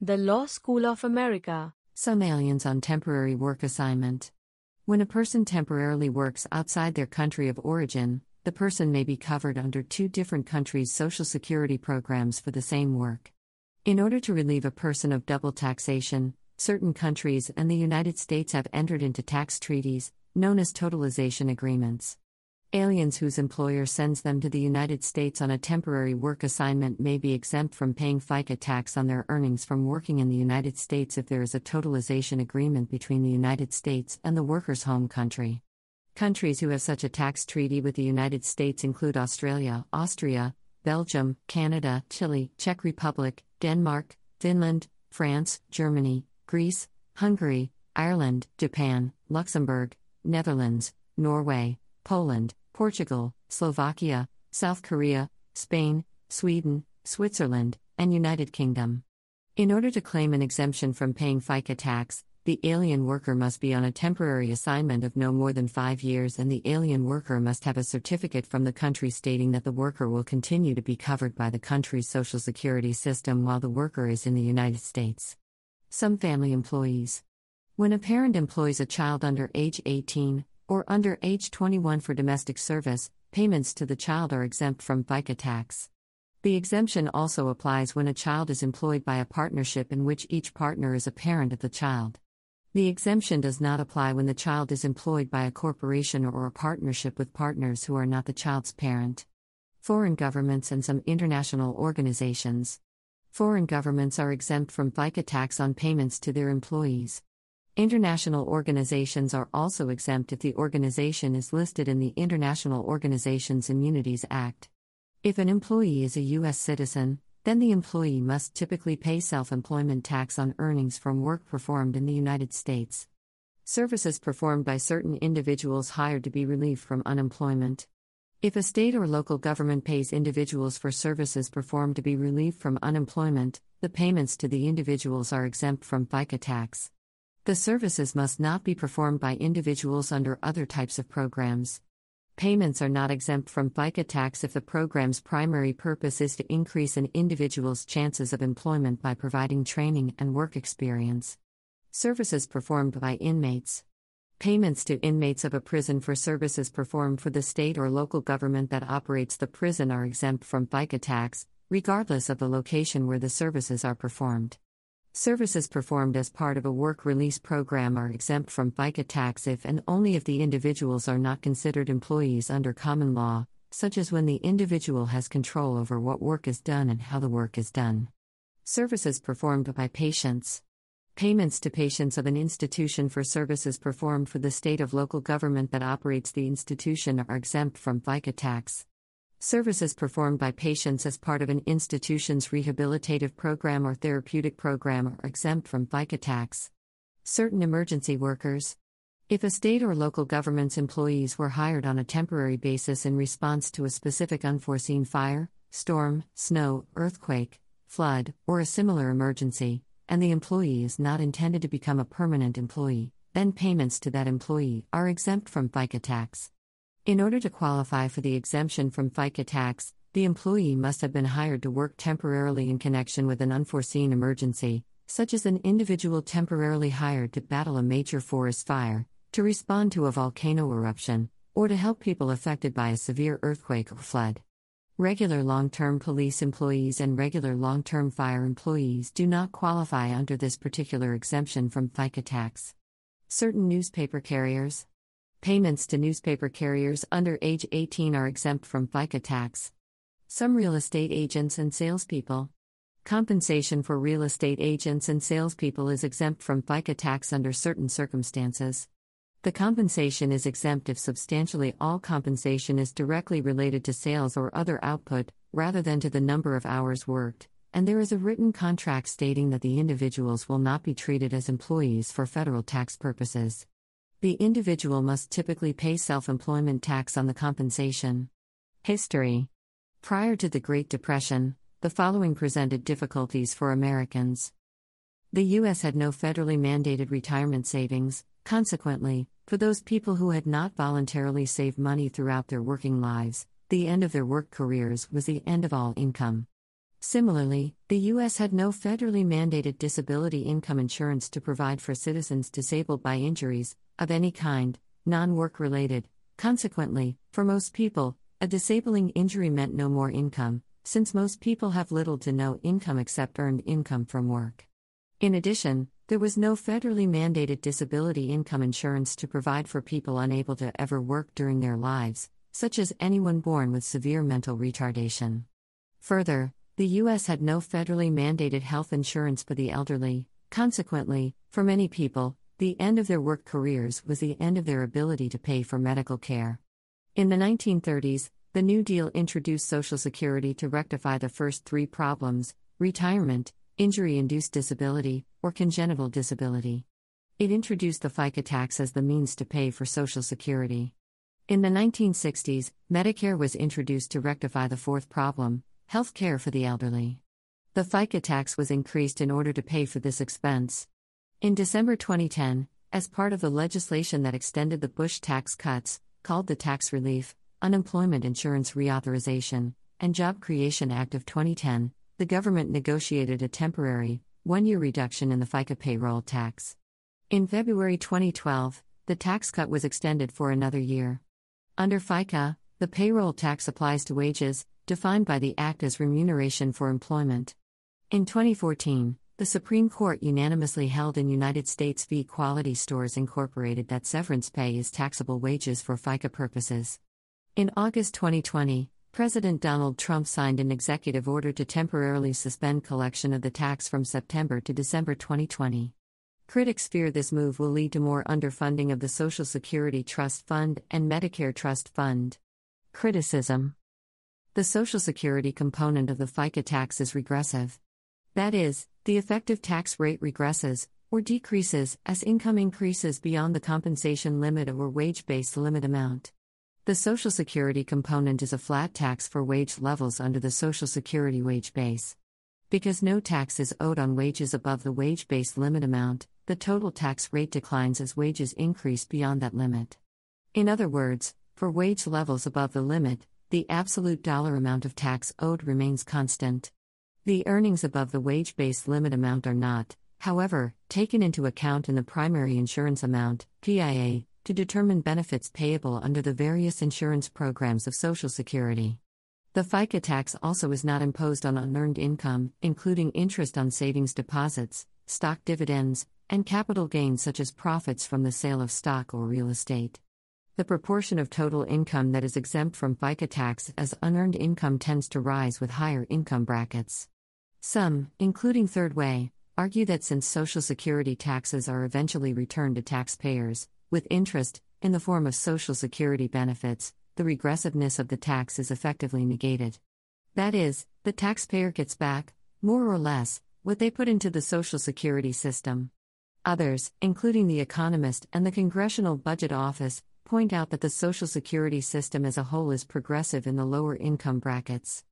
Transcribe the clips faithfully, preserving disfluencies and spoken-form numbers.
The Law School of America. Some aliens on temporary work assignment. When a person temporarily works outside their country of origin, the person may be covered under two different countries' social security programs for the same work. In order to relieve a person of double taxation, certain countries and the United States have entered into tax treaties, known as totalization agreements. Aliens whose employer sends them to the United States on a temporary work assignment may be exempt from paying FICA tax on their earnings from working in the United States if there is a totalization agreement between the United States and the worker's home country. Countries who have such a tax treaty with the United States include Australia, Austria, Belgium, Canada, Chile, Czech Republic, Denmark, Finland, France, Germany, Greece, Hungary, Ireland, Japan, Luxembourg, Netherlands, Norway, Poland, Portugal, Slovakia, South Korea, Spain, Sweden, Switzerland, and United Kingdom. In order to claim an exemption from paying FICA tax, the alien worker must be on a temporary assignment of no more than five years and the alien worker must have a certificate from the country stating that the worker will continue to be covered by the country's social security system while the worker is in the United States. Some family employees. When a parent employs a child under age eighteen, or under age twenty-one for domestic service, payments to the child are exempt from FICA tax. The exemption also applies when a child is employed by a partnership in which each partner is a parent of the child. The exemption does not apply when the child is employed by a corporation or a partnership with partners who are not the child's parent. Foreign governments and some international organizations. Foreign governments are exempt from FICA tax on payments to their employees. International organizations are also exempt if the organization is listed in the International Organizations Immunities Act. If an employee is a U S citizen, then the employee must typically pay self-employment tax on earnings from work performed in the United States. Services performed by certain individuals hired to be relieved from unemployment. If a state or local government pays individuals for services performed to be relieved from unemployment, the payments to the individuals are exempt from FICA tax. The services must not be performed by individuals under other types of programs. Payments are not exempt from FICA tax if the program's primary purpose is to increase an individual's chances of employment by providing training and work experience. Services performed by inmates. Payments to inmates of a prison for services performed for the state or local government that operates the prison are exempt from FICA tax, regardless of the location where the services are performed. Services performed as part of a work release program are exempt from FICA tax if and only if the individuals are not considered employees under common law, such as when the individual has control over what work is done and how the work is done. Services performed by patients. Payments to patients of an institution for services performed for the state or local government that operates the institution are exempt from FICA tax. Services performed by patients as part of an institution's rehabilitative program or therapeutic program are exempt from FICA tax. Certain emergency workers. If a state or local government's employees were hired on a temporary basis in response to a specific unforeseen fire, storm, snow, earthquake, flood, or a similar emergency, and the employee is not intended to become a permanent employee, then payments to that employee are exempt from FICA tax. In order to qualify for the exemption from FICA tax, the employee must have been hired to work temporarily in connection with an unforeseen emergency, such as an individual temporarily hired to battle a major forest fire, to respond to a volcano eruption, or to help people affected by a severe earthquake or flood. Regular long-term police employees and regular long-term fire employees do not qualify under this particular exemption from FICA tax. Certain newspaper carriers. Payments to newspaper carriers under age eighteen are exempt from FICA tax. Some real estate agents and salespeople. Compensation for real estate agents and salespeople is exempt from FICA tax under certain circumstances. The compensation is exempt if substantially all compensation is directly related to sales or other output, rather than to the number of hours worked, and there is a written contract stating that the individuals will not be treated as employees for federal tax purposes. The individual must typically pay self-employment tax on the compensation. History. Prior to the Great Depression, the following presented difficulties for Americans. The U S had no federally mandated retirement savings. Consequently, for those people who had not voluntarily saved money throughout their working lives, the end of their work careers was the end of all income. Similarly, the U S had no federally mandated disability income insurance to provide for citizens disabled by injuries, of any kind, non-work related. Consequently, for most people, a disabling injury meant no more income, since most people have little to no income except earned income from work. In addition, there was no federally mandated disability income insurance to provide for people unable to ever work during their lives, such as anyone born with severe mental retardation. Further, the U S had no federally mandated health insurance for the elderly. Consequently, for many people, the end of their work careers was the end of their ability to pay for medical care. In the nineteen thirties, the New Deal introduced Social Security to rectify the first three problems: retirement, injury-induced disability, or congenital disability. It introduced the FICA tax as the means to pay for Social Security. In the nineteen sixties, Medicare was introduced to rectify the fourth problem: health care for the elderly. The FICA tax was increased in order to pay for this expense. In December twenty ten, as part of the legislation that extended the Bush tax cuts, called the Tax Relief, Unemployment Insurance Reauthorization, and Job Creation Act of twenty ten, the government negotiated a temporary, one-year reduction in the FICA payroll tax. In February twenty twelve, the tax cut was extended for another year. Under FICA, the payroll tax applies to wages, defined by the Act as remuneration for employment. In twenty fourteen, the Supreme Court unanimously held in United States v. Quality Stores Incorporated that severance pay is taxable wages for FICA purposes. In August twenty twenty, President Donald Trump signed an executive order to temporarily suspend collection of the tax from September to December twenty twenty. Critics fear this move will lead to more underfunding of the Social Security Trust Fund and Medicare Trust Fund. Criticism. The Social Security component of the FICA tax is regressive. That is, the effective tax rate regresses, or decreases, as income increases beyond the compensation limit or wage-based limit amount. The Social Security component is a flat tax for wage levels under the Social Security wage base. Because no tax is owed on wages above the wage-based limit amount, the total tax rate declines as wages increase beyond that limit. In other words, for wage levels above the limit, the absolute dollar amount of tax owed remains constant. The earnings above the wage-based limit amount are not, however, taken into account in the primary insurance amount, P I A, to determine benefits payable under the various insurance programs of Social Security. The FICA tax also is not imposed on unearned income, including interest on savings deposits, stock dividends, and capital gains such as profits from the sale of stock or real estate. The proportion of total income that is exempt from FICA tax as unearned income tends to rise with higher income brackets. Some, including Third Way, argue that since Social Security taxes are eventually returned to taxpayers, with interest, in the form of Social Security benefits, the regressiveness of the tax is effectively negated. That is, the taxpayer gets back, more or less, what they put into the Social Security system. Others, including The Economist and the Congressional Budget Office, point out that the Social Security system as a whole is progressive in the lower income brackets.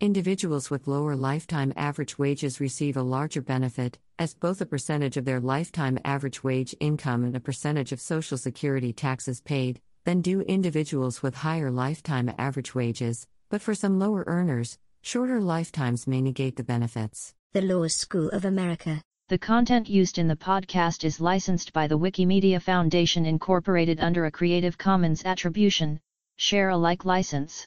Individuals with lower lifetime average wages receive a larger benefit, as both a percentage of their lifetime average wage income and a percentage of Social Security taxes paid, than do individuals with higher lifetime average wages, but for some lower earners, shorter lifetimes may negate the benefits. The Law School of America. The content used in the podcast is licensed by the Wikimedia Foundation Incorporated under a Creative Commons Attribution, Share Alike license.